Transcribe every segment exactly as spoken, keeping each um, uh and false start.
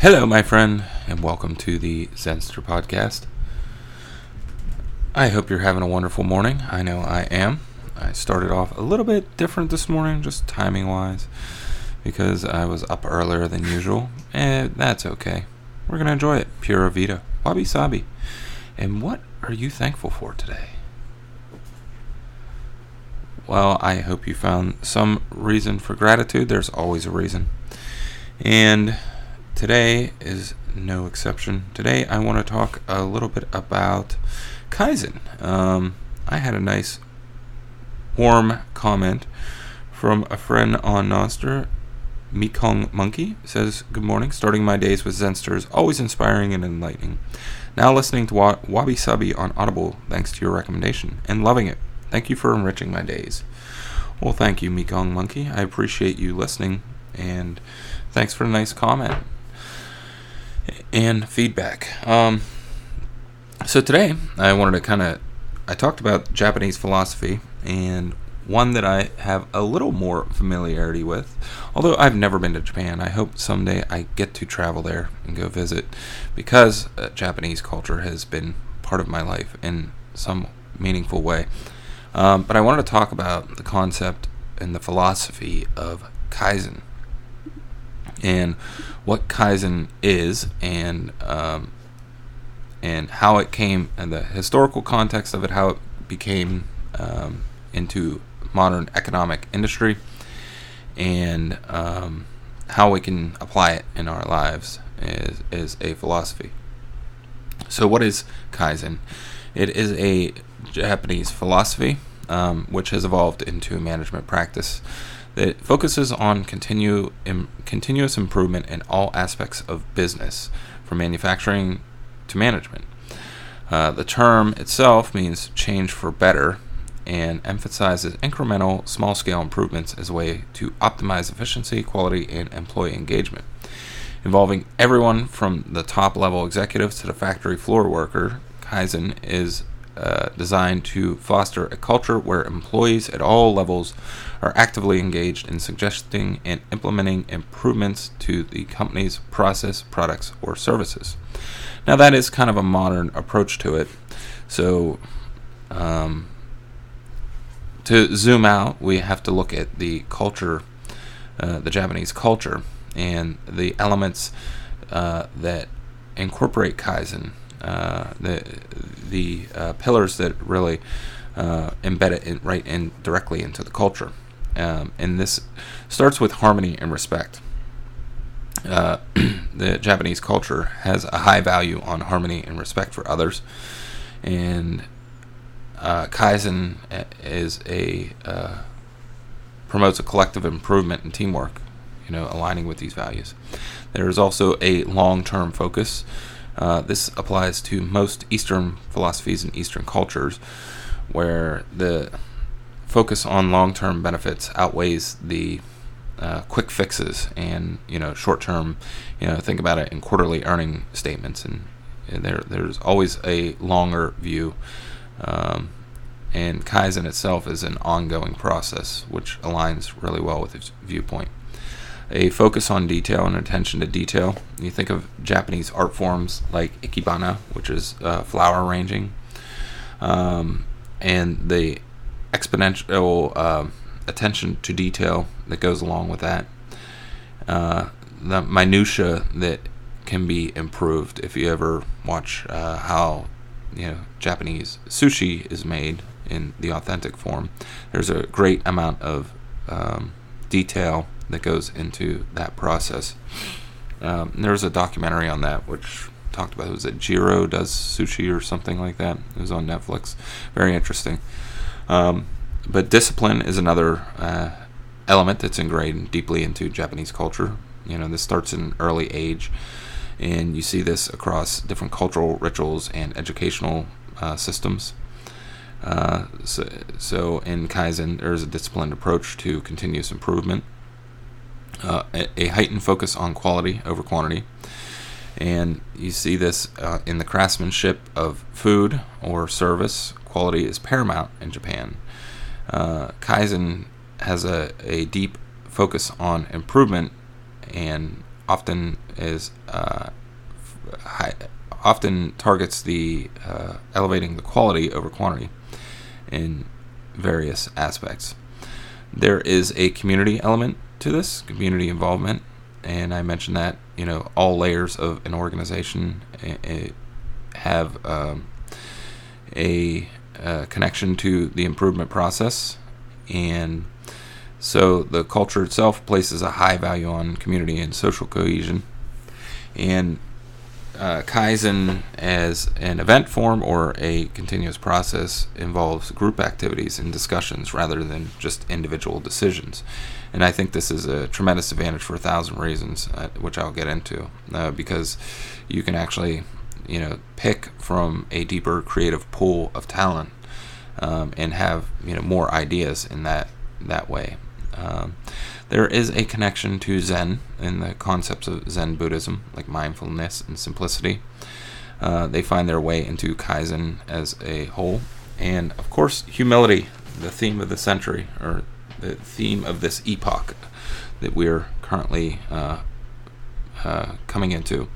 Hello, my friend, and welcome to the Zenster Podcast. I hope you're having a wonderful morning. I know I am. I started off a little bit different this morning, just timing-wise, because I was up earlier than usual, and that's okay. We're going to enjoy it. Pura Vida. Wabi Sabi. And what are you thankful for today? Well, I hope you found some reason for gratitude. There's always a reason. And today is no exception. Today I want to talk a little bit about Kaizen. Um, I had a nice warm comment from a friend on Noster. Mekong Monkey says, "Good morning. Starting my days with Zenster is always inspiring and enlightening. Now listening to wa- Wabi Sabi on Audible thanks to your recommendation and loving it. Thank you for enriching my days." Well, thank you, Mekong Monkey. I appreciate you listening and thanks for a nice comment and feedback. Um, so today I wanted to kind of, I talked about Japanese philosophy, and one that I have a little more familiarity with, although I've never been to Japan. I hope someday I get to travel there and go visit, because uh, Japanese culture has been part of my life in some meaningful way. Um, but I wanted to talk about the concept and the philosophy of Kaizen, and what Kaizen is, and um, and how it came, and the historical context of it, how it became um, into modern economic industry, and um, how we can apply it in our lives is, is a philosophy. So what is Kaizen? It is a Japanese philosophy um, which has evolved into a management practice that focuses on continue, Im, continuous improvement in all aspects of business, from manufacturing to management. Uh, the term itself means change for better, and emphasizes incremental, small-scale improvements as a way to optimize efficiency, quality, and employee engagement, involving everyone from the top-level executives to the factory floor worker. Kaizen is uh, designed to foster a culture where employees at all levels are actively engaged in suggesting and implementing improvements to the company's process, products, or services. Now, that is kind of a modern approach to it. So, um, to zoom out, we have to look at the culture, uh, the Japanese culture, and the elements uh, that incorporate Kaizen, uh, the the uh, pillars that really uh, embed it in, right in directly into the culture. Um, and this starts with harmony and respect. Uh, the Japanese culture has a high value on harmony and respect for others, and Uh, Kaizen is a uh, promotes a collective improvement and teamwork, you know, aligning with these values. There is also a long-term focus. Uh, this applies to most Eastern philosophies and Eastern cultures, where the focus on long-term benefits outweighs the uh, quick fixes and, you know, short-term. You know, think about it in quarterly earning statements, and, and there there's always a longer view. Um, and Kaizen itself is an ongoing process, which aligns really well with its viewpoint. A focus on detail and attention to detail. You think of Japanese art forms like Ikebana, which is uh, flower arranging, um, and the exponential uh, attention to detail that goes along with that. Uh, the minutia that can be improved. If you ever watch uh, how you know, Japanese sushi is made in the authentic form, there's a great amount of um, detail that goes into that process. Um, there was a documentary on that which talked about it. Was it Jiro Does Sushi or something like that? It was on Netflix. Very interesting. Um, but discipline is another uh, element that's ingrained deeply into Japanese culture. You know, this starts in an early age. And you see this across different cultural rituals and educational uh, systems. Uh, so, so in Kaizen, there is a disciplined approach to continuous improvement, uh, a, a heightened focus on quality over quantity. And you see this uh, in the craftsmanship of food or service. Quality is paramount in Japan. Uh, Kaizen has a, a deep focus on improvement and often is uh, high, often targets the uh, elevating the quality over quantity in various aspects. There is a community element to this, community involvement, and I mentioned that you know all layers of an organization have um, a, a connection to the improvement process, and so the culture itself places a high value on community and social cohesion. And uh, Kaizen as an event form or a continuous process involves group activities and discussions rather than just individual decisions. And I think this is a tremendous advantage for a thousand reasons, uh, which I'll get into, uh, because you can actually you know, pick from a deeper creative pool of talent um, and have you know more ideas in that that way. Um, there is a connection to Zen and the concepts of Zen Buddhism, like mindfulness and simplicity. Uh, they find their way into Kaizen as a whole. And of course, humility, the theme of the century, or the theme of this epoch that we're currently uh, uh, coming into.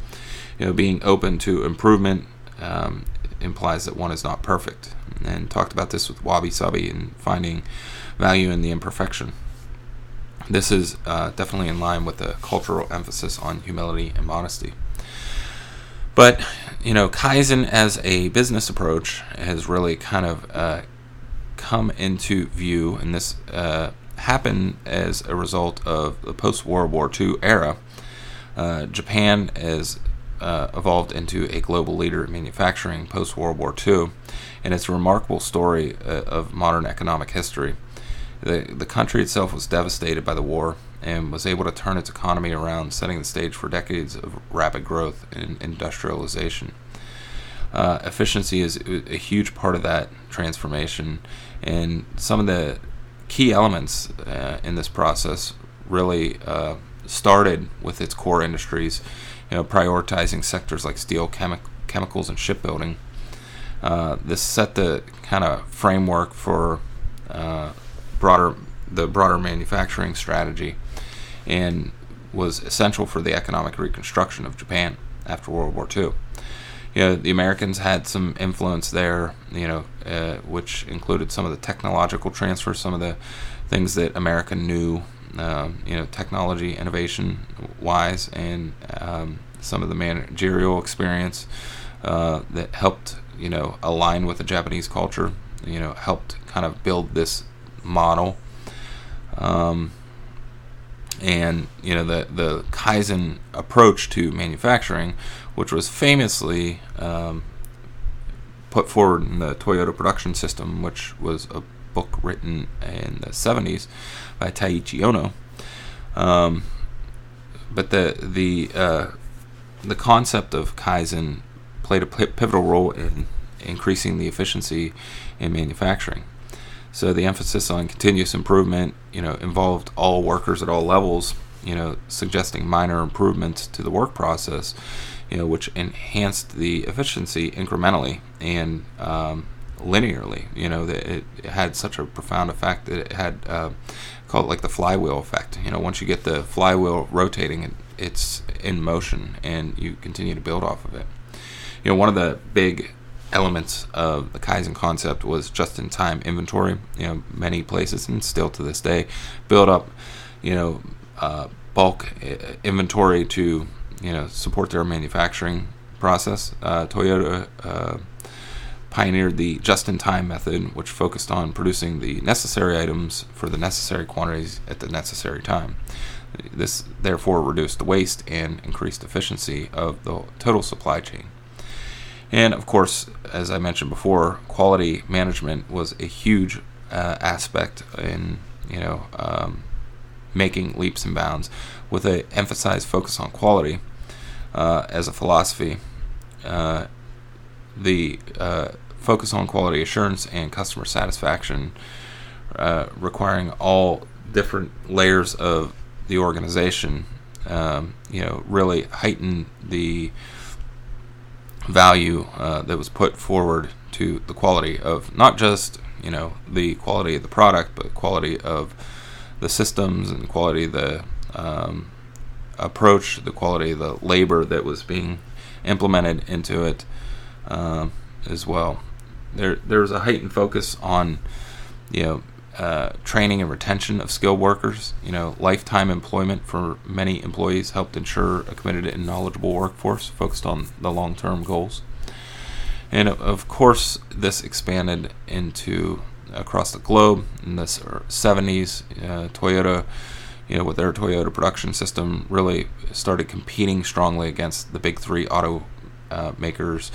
You know, being open to improvement um, implies that one is not perfect. And talked about this with Wabi Sabi and finding value in the imperfection. This is uh, definitely in line with the cultural emphasis on humility and modesty. But, you know, Kaizen as a business approach has really kind of uh, come into view, and this uh, happened as a result of the post-World War Two era. Uh, Japan has uh, evolved into a global leader in manufacturing post-World War Two, and it's a remarkable story uh, of modern economic history. The, the country itself was devastated by the war and was able to turn its economy around, setting the stage for decades of rapid growth and industrialization. Uh, efficiency is a huge part of that transformation, and some of the key elements uh, in this process really uh, started with its core industries, you know, prioritizing sectors like steel, chemi- chemicals, and shipbuilding. Uh, this set the kind of framework for uh, broader the broader manufacturing strategy and was essential for the economic reconstruction of Japan after World War Two. You know, the Americans had some influence there, you know, uh, which included some of the technological transfer, some of the things that America knew, um, you know, technology, innovation-wise, and um, some of the managerial experience uh, that helped, you know, align with the Japanese culture, you know, helped kind of build this model. Um, and, you know, the, the Kaizen approach to manufacturing, which was famously um, put forward in the Toyota production system, which was a book written in the seventies by Taiichi Ohno. Um, but the, the, uh, the concept of Kaizen played a pivotal role in increasing the efficiency in manufacturing. So the emphasis on continuous improvement, you know, involved all workers at all levels, you know, suggesting minor improvements to the work process, you know, which enhanced the efficiency incrementally and um, linearly. You know, that it had such a profound effect that it had uh, called like the flywheel effect. You know, once you get the flywheel rotating, it, it's in motion, and you continue to build off of it. You know, one of the big elements of the Kaizen concept was just-in-time inventory. You know, many places, and still to this day, build up, you know, uh, bulk inventory to, you know, support their manufacturing process. Uh, Toyota uh, pioneered the just-in-time method, which focused on producing the necessary items for the necessary quantities at the necessary time. This, therefore, reduced the waste and increased efficiency of the total supply chain. And, of course, as I mentioned before, quality management was a huge uh, aspect in, you know, um, making leaps and bounds with an emphasized focus on quality uh, as a philosophy. Uh, the uh, focus on quality assurance and customer satisfaction uh, requiring all different layers of the organization, um, you know, really heightened the value uh, that was put forward to the quality of not just, you know, the quality of the product, but quality of the systems and quality of the um, approach, the quality of the labor that was being implemented into it uh, as well. There, there was a heightened focus on, you know, uh, training and retention of skilled workers. You know, lifetime employment for many employees helped ensure a committed and knowledgeable workforce focused on the long-term goals. And of course, this expanded into across the globe in the seventies. Uh, Toyota, you know, with their Toyota production system, really started competing strongly against the big three auto uh, makers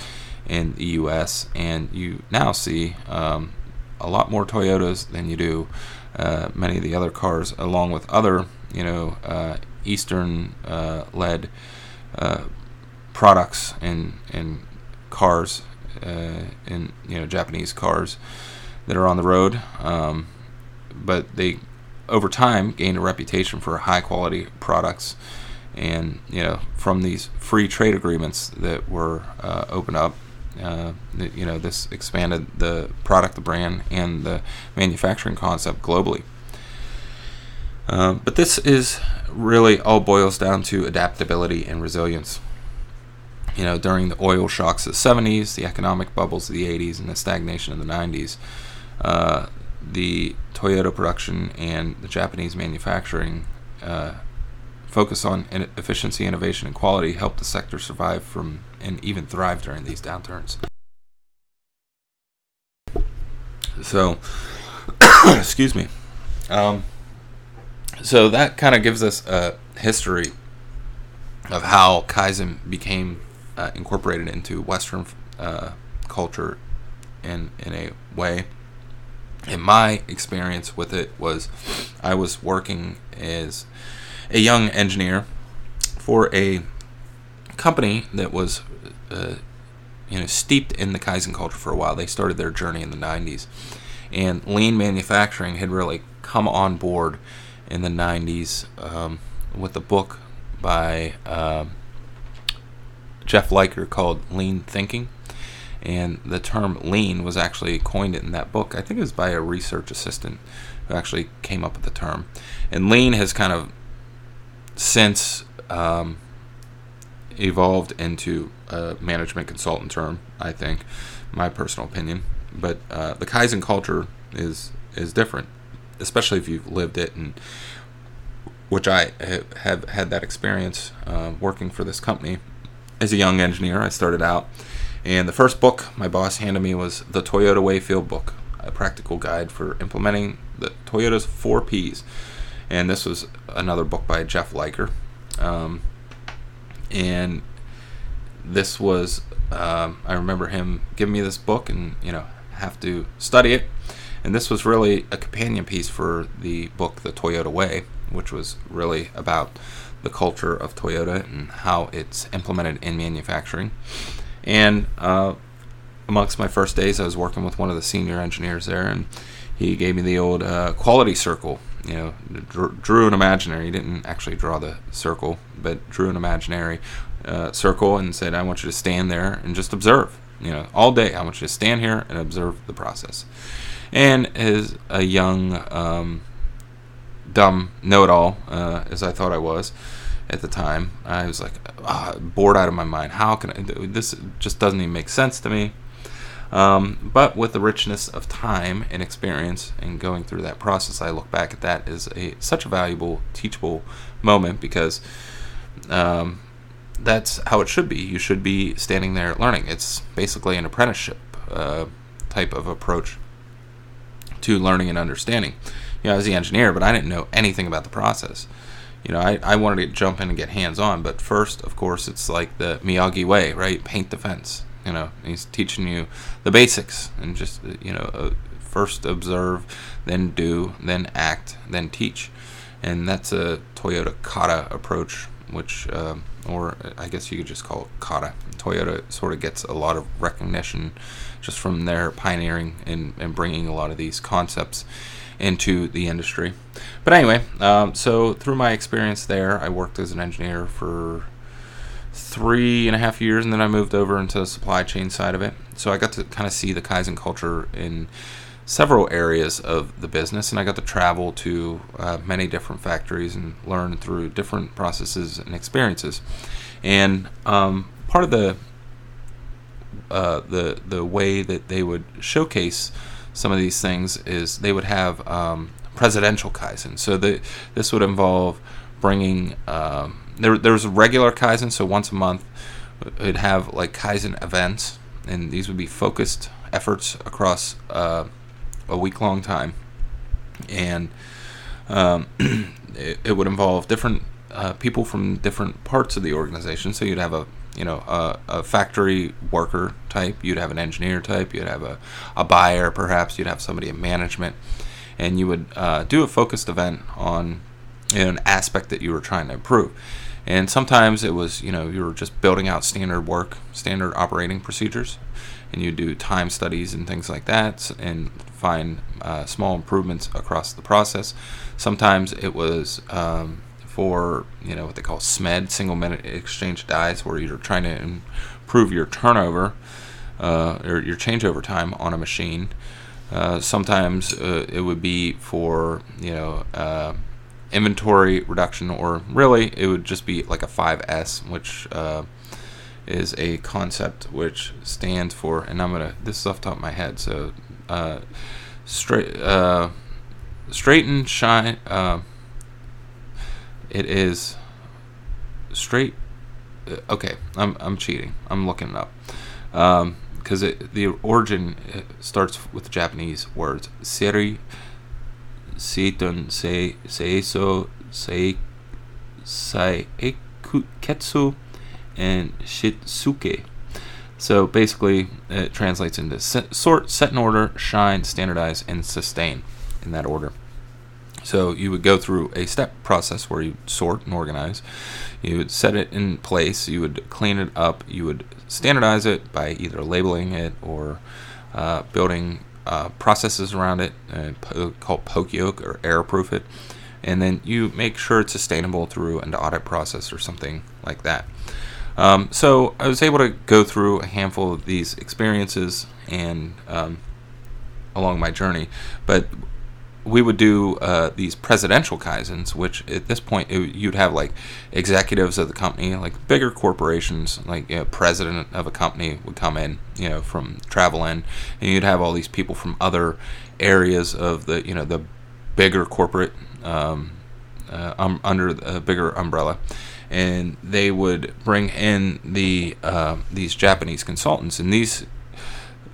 in the U S, and you now see um, a lot more Toyotas than you do uh, many of the other cars, along with other, you know, uh, Eastern-led uh, uh, products and and cars, uh, and you know, Japanese cars that are on the road. Um, but they, over time, gained a reputation for high-quality products. And you know, from these free trade agreements that were uh, opened up, uh, you know, this expanded the product, the brand, and the manufacturing concept globally. Uh, but this is really all boils down to adaptability and resilience. You know, during the oil shocks of the seventies, the economic bubbles of the eighties, and the stagnation of the nineties, uh, the Toyota production and the Japanese manufacturing Uh, focus on efficiency, innovation, and quality helped the sector survive from and even thrive during these downturns. So, excuse me. Um, so that kind of gives us a history of how Kaizen became uh, incorporated into Western uh, culture in in a way. And my experience with it was I was working as a young engineer for a company that was, uh, you know, steeped in the Kaizen culture for a while. They started their journey in the nineties, and lean manufacturing had really come on board in the nineties um, with a book by uh, Jeff Liker called Lean Thinking, and the term lean was actually coined in that book. I think it was by a research assistant who actually came up with the term, and lean has kind of since um, evolved into a management consultant term, I think, my personal opinion. But uh, the Kaizen culture is is different, especially if you've lived it, and which I have had that experience uh, working for this company. As a young engineer, I started out, and the first book my boss handed me was The Toyota Way Field Book, a practical guide for implementing the Toyota's four Ps. And this was another book by Jeff Liker. Um, and this was, um, I remember him giving me this book and, you know, have to study it. And this was really a companion piece for the book, The Toyota Way, which was really about the culture of Toyota and how it's implemented in manufacturing. And uh, amongst my first days, I was working with one of the senior engineers there, and he gave me the old uh, quality circle. You know, drew an imaginary, he didn't actually draw the circle, but drew an imaginary uh, circle and said, I want you to stand there and just observe, you know, all day. I want you to stand here and observe the process. And as a young, um, dumb know-it-all, uh, as I thought I was at the time, I was like, ah, bored out of my mind. How can I, this just doesn't even make sense to me. Um, but with the richness of time and experience and going through that process, I look back at that as a such a valuable, teachable moment, because um, that's how it should be. You should be standing there learning. It's basically an apprenticeship uh, type of approach to learning and understanding. You know, I was the engineer, but I didn't know anything about the process. You know, I, I wanted to jump in and get hands-on, but first, of course, it's like the Miyagi way, right? Paint the fence. You know, he's teaching you the basics, and just, you know, uh, first observe, then do, then act, then teach. And that's a Toyota kata approach, which, uh, or I guess you could just call it kata. Toyota sort of gets a lot of recognition just from their pioneering and, and bringing a lot of these concepts into the industry. But anyway, um, so through my experience there, I worked as an engineer for three and a half years, and then I moved over into the supply chain side of it. So I got to kind of see the Kaizen culture in several areas of the business, and I got to travel to uh, many different factories and learn through different processes and experiences. And um, part of the uh, the the way that they would showcase some of these things is they would have um, presidential Kaizen. So the, this would involve bringing um, there there was a regular Kaizen, so once a month it'd have like Kaizen events, and these would be focused efforts across uh, a week-long time, and um, it, it would involve different uh, people from different parts of the organization. So you'd have a you know a, a factory worker type, you'd have an engineer type, you'd have a, a buyer, perhaps you'd have somebody in management, and you would uh, do a focused event on you know, an aspect that you were trying to improve. And sometimes it was, you know, you were just building out standard work, standard operating procedures, and you do time studies and things like that and find uh, small improvements across the process. Sometimes it was um, for, you know, what they call S M E D, single minute exchange dies, where you're trying to improve your turnover uh, or your changeover time on a machine. Uh, sometimes uh, it would be for, you know, uh, inventory reduction, or really it would just be like a five S, which uh, is a concept which stands for, and I'm gonna, this is off the top of my head, so uh, straight uh, straighten shine uh, it is straight uh, okay I'm I'm cheating I'm looking it up um, because the origin it starts with the Japanese words seri Seitun, Sei, Seiso, Sei, Saiketsu, and Shitsuke. So basically, it translates into set, sort, set in order, shine, standardize, and sustain in that order. So you would go through a step process where you sort and organize. You would set it in place. You would clean it up. You would standardize it by either labeling it or uh, building Uh, processes around it, uh, po- called poka-yoke or error-proof it, and then you make sure it's sustainable through an audit process or something like that. Um, so I was able to go through a handful of these experiences and um, along my journey, but we would do uh, these presidential Kaizens, which at this point it, you'd have like executives of the company, like bigger corporations, like you know, president of a company would come in, you know, from travel in, and you'd have all these people from other areas of the, you know, the bigger corporate, um, uh, um, under a bigger umbrella, and they would bring in the uh, these Japanese consultants, and these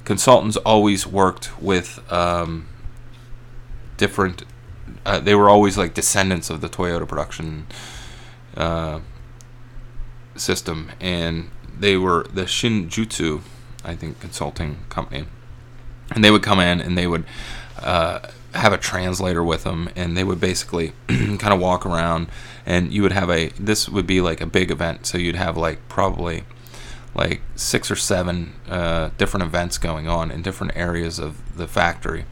consultants always worked with um, different. Uh, they were always like descendants of the Toyota production uh, system, and they were the Shinjutsu, I think, consulting company, and they would come in and they would uh, have a translator with them, and they would basically kind of walk around, and you would have a, this would be like a big event, so you'd have like probably like six or seven uh, different events going on in different areas of the factory,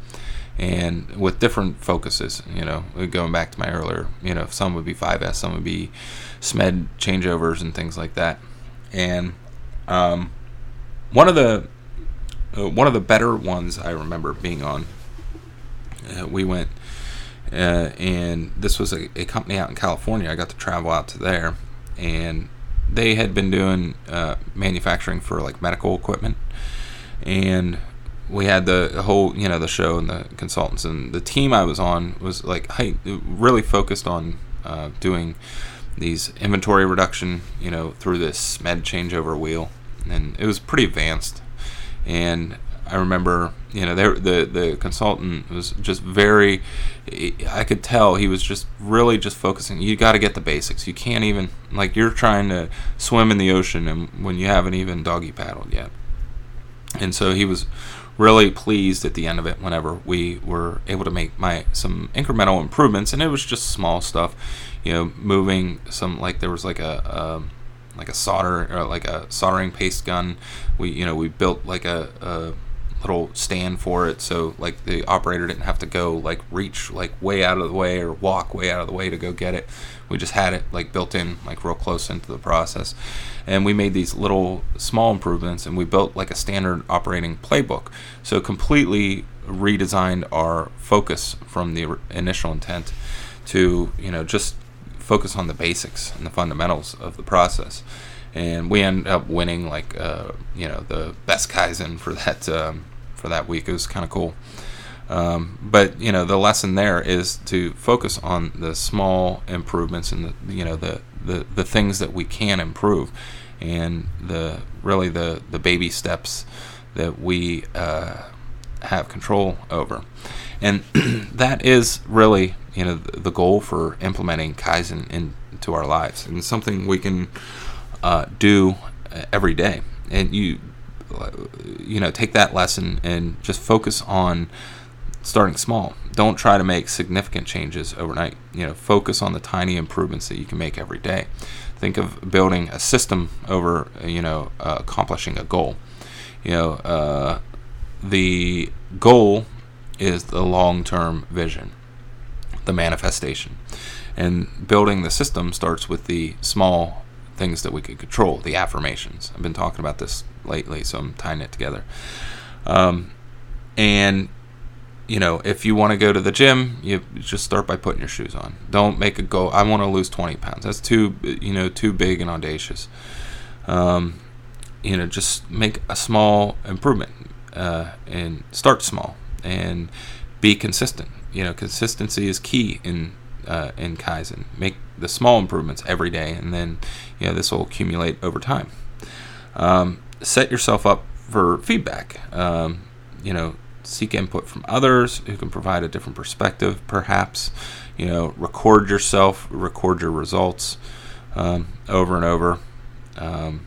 and with different focuses, you know, going back to my earlier, you know, some would be five S, some would be S M E D changeovers and things like that. And um, one of the uh, one of the better ones I remember being on, uh, we went, uh, and this was a, a company out in California. I got to travel out to there, and they had been doing uh, manufacturing for like medical equipment, and we had the whole, you know, the show and the consultants, and the team I was on was like really focused on uh, doing these inventory reduction, you know, through this S M E D changeover wheel, and it was pretty advanced. And I remember, you know, there the the consultant was just very, I could tell he was just really just focusing. You got to get the basics. You can't even, like, you're trying to swim in the ocean and when you haven't even doggy paddled yet. And so he was really pleased at the end of it whenever we were able to make my some incremental improvements, and it was just small stuff, you know, moving some, like there was like a, a like a solder or like a soldering paste gun. We you know we built like a, a little stand for it, so like the operator didn't have to go like reach like way out of the way or walk way out of the way to go get it. We just had it like built in like real close into the process, and we made these little small improvements, and we built like a standard operating playbook, so completely redesigned our focus from the initial intent to, you know, just focus on the basics and the fundamentals of the process. And we end up winning, like, uh, you know, the best Kaizen for that um, for that week. It was kind of cool. Um, but, you know, the lesson there is to focus on the small improvements and, the, you know, the, the, the things that we can improve, and the really the, the baby steps that we uh, have control over. And that is really, you know, the goal for implementing Kaizen into our lives, and something we can uh, do every day. And you, you know, take that lesson and just focus on starting small. Don't try to make significant changes overnight. You know, focus on the tiny improvements that you can make every day. Think of building a system over, you know, uh, accomplishing a goal. You know, uh, the goal is the long-term vision, the manifestation. And building the system starts with the small things that we can control, the affirmations. I've been talking about this lately, so I'm tying it together. Um, and you know, if you want to go to the gym, you just start by putting your shoes on. Don't make a goal, I want to lose twenty pounds. That's too, you know, too big and audacious. Um, you know, just make a small improvement uh, and start small and be consistent. You know, consistency is key in uh, in Kaizen. Make the small improvements every day, and then, you know, this will accumulate over time. Um, set yourself up for feedback. Um, you know, seek input from others who can provide a different perspective, perhaps. You know, record yourself, record your results um, over and over. Um,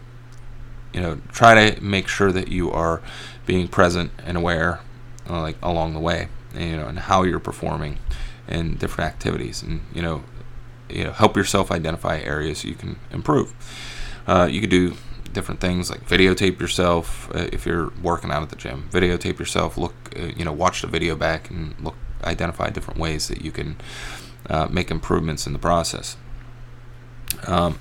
you know, try to make sure that you are being present and aware, uh, like, along the way, and, you know, and how you're performing in different activities, and, you know, you know, help yourself identify areas you can improve. Uh, you could do different things, like videotape yourself uh, if you're working out at the gym. Videotape yourself. Look, uh, you know, watch the video back and look, identify different ways that you can uh, make improvements in the process. Um,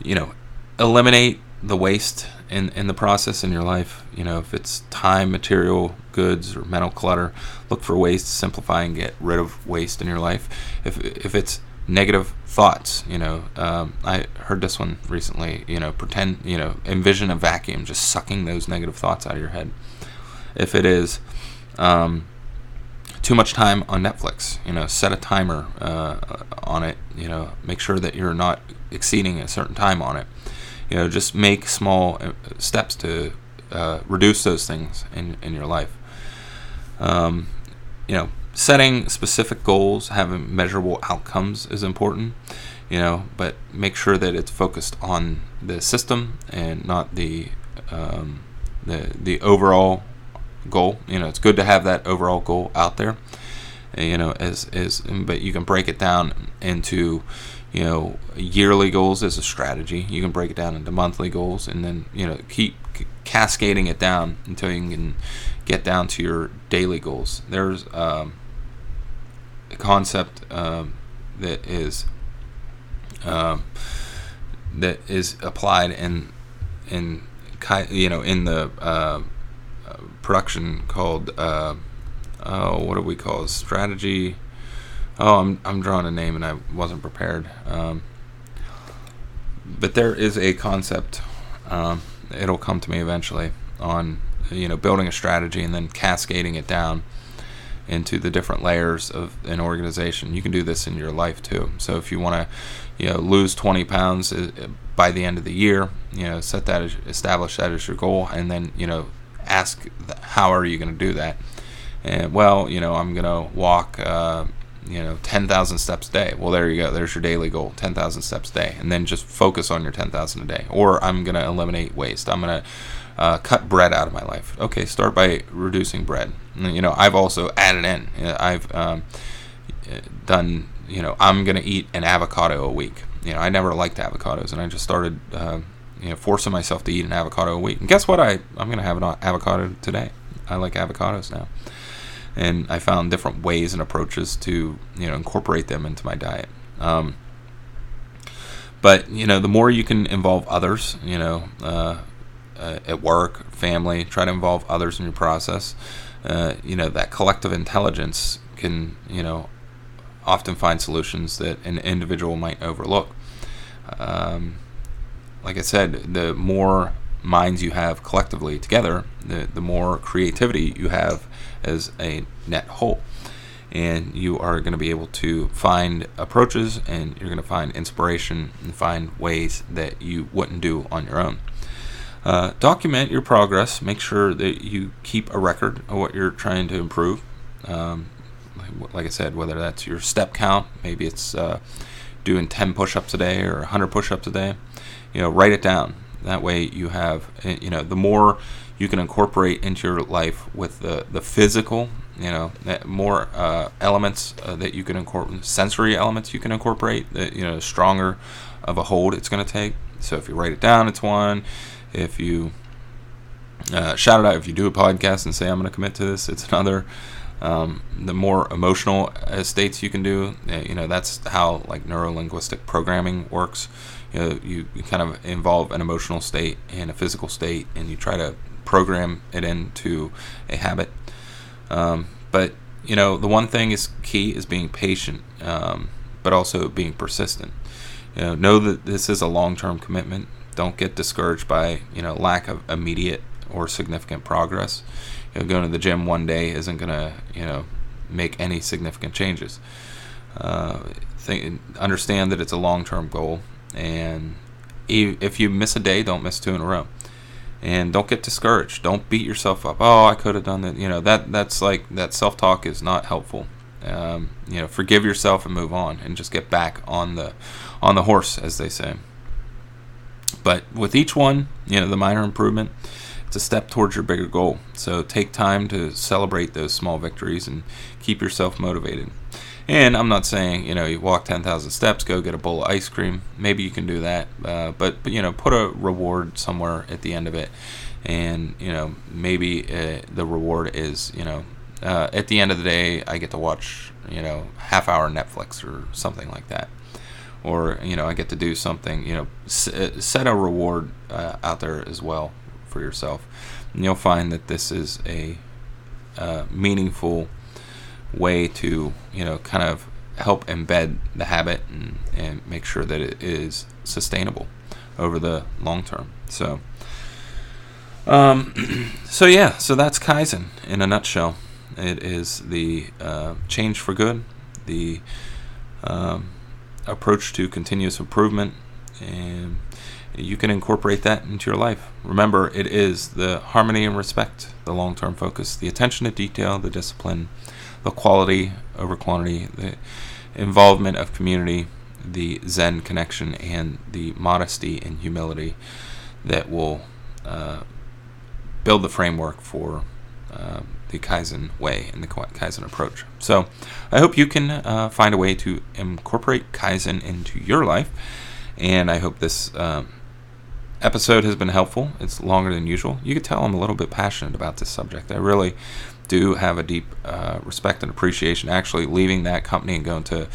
you know, eliminate the waste in in the process in your life. You know, if it's time, material, goods, or mental clutter, look for ways to simplify and get rid of waste in your life. If if it's negative thoughts, you know, um, I heard this one recently, you know, pretend, you know, envision a vacuum just sucking those negative thoughts out of your head. If it is um, too much time on Netflix, you know, set a timer uh, on it, you know, make sure that you're not exceeding a certain time on it. You know, just make small steps to uh, reduce those things in, in your life. Um, you know, setting specific goals, having measurable outcomes is important, you know, but make sure that it's focused on the system and not the um, the the overall goal. You know, it's good to have that overall goal out there, you know, as is, but you can break it down into, you know, yearly goals as a strategy. You can break it down into monthly goals, and then, you know, keep cascading it down until you can get down to your daily goals. There's um, a concept um, that is um, that is applied in in you know in the uh, production called uh, oh, what do we call it? Strategy. Oh, I'm I'm drawing a name and I wasn't prepared. Um, but there is a concept. Um, it'll come to me eventually on, you know, building a strategy and then cascading it down into the different layers of an organization. You can do this in your life too. So if you want to, you know, lose twenty pounds by the end of the year, you know, set that, as, establish that as your goal, and then, you know, ask how are you going to do that? And, well, you know, I'm going to walk, uh, you know, ten thousand steps a day. Well, there you go. There's your daily goal, ten thousand steps a day. And then just focus on your ten thousand a day. Or I'm going to eliminate waste. I'm going to uh, cut bread out of my life. Okay, start by reducing bread. And, you know, I've also added in. I've um, done, you know, I'm going to eat an avocado a week. You know, I never liked avocados, and I just started, uh, you know, forcing myself to eat an avocado a week. And guess what? I, I'm going to have an avocado today. I like avocados now. And I found different ways and approaches to, you know, incorporate them into my diet. Um, but, you know, the more you can involve others, you know, uh, uh, at work, family, try to involve others in your process. uh, you know, that collective intelligence can, you know, often find solutions that an individual might overlook. Um, like I said, the more minds you have collectively together, the, the more creativity you have as a net whole. And you are going to be able to find approaches, and you're going to find inspiration and find ways that you wouldn't do on your own. Uh, document your progress. Make sure that you keep a record of what you're trying to improve. Um, like, like I said, whether that's your step count, maybe it's uh, doing ten push-ups a day or one hundred push-ups a day. You know, write it down. That way you have, you know, the more you can incorporate into your life with the, the physical, you know, that more uh, elements uh, that you can incorporate, sensory elements you can incorporate, the, you know, stronger of a hold it's going to take. So if you write it down, it's one. If you uh, shout it out, if you do a podcast and say, I'm going to commit to this, it's another. Um, the more emotional states you can do, you know, that's how like neurolinguistic programming works. You know, you, you kind of involve an emotional state and a physical state, and you try to program it into a habit. Um, but, you know, the one thing is key is being patient, um, but also being persistent. You know, know that this is a long-term commitment. Don't get discouraged by, you know, lack of immediate or significant progress. You know, going to the gym one day isn't going to, you know, make any significant changes. Uh, think, understand that it's a long-term goal. And if you miss a day, don't miss two in a row. And don't get discouraged. Don't beat yourself up. Oh, I could have done that. You know, that that's like, that self-talk is not helpful. Um, you know, forgive yourself and move on, and just get back on the on the horse, as they say. But with each one, you know, the minor improvement, it's a step towards your bigger goal. So take time to celebrate those small victories and keep yourself motivated. And I'm not saying, you know, you walk ten thousand steps, go get a bowl of ice cream. Maybe you can do that. Uh, but, but, you know, put a reward somewhere at the end of it. And, you know, maybe uh, the reward is, you know, uh, at the end of the day, I get to watch, you know, half hour Netflix or something like that. Or, you know, I get to do something, you know, s- set a reward uh, out there as well for yourself. And you'll find that this is a uh, meaningful way to, you know, kind of help embed the habit and, and make sure that it is sustainable over the long term. So, um, so yeah, so that's Kaizen in a nutshell. It is the uh, change for good, the um, approach to continuous improvement, and you can incorporate that into your life. Remember, it is the harmony and respect, the long-term focus, the attention to detail, the discipline, the quality over quantity, the involvement of community, the Zen connection, and the modesty and humility that will uh, build the framework for uh, the Kaizen way and the Kaizen approach. So I hope you can uh, find a way to incorporate Kaizen into your life, and I hope this um, episode has been helpful. It's longer than usual. You can tell I'm a little bit passionate about this subject. I really do have a deep uh, respect and appreciation. Actually, leaving that company and going to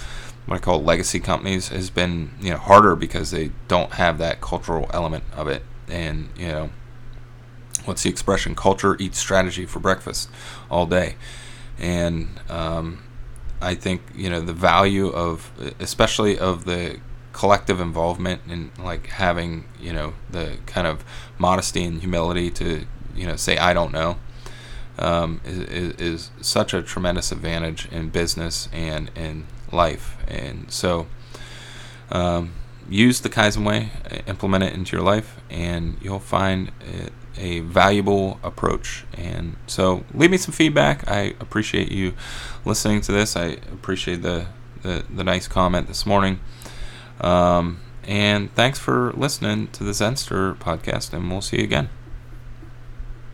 what I call legacy companies has been, you know, harder because they don't have that cultural element of it. And, you know, what's the expression? Culture eats strategy for breakfast all day. And um, I think, you know, the value of, especially of the collective involvement and like having, you know, the kind of modesty and humility to, you know, say, I don't know. Um, is, is such a tremendous advantage in business and in life. And so um, use the Kaizen way, implement it into your life, and you'll find it a valuable approach. And so leave me some feedback. I appreciate you listening to this. I appreciate the, the, the nice comment this morning. Um, and thanks for listening to the Zenster podcast, and we'll see you again.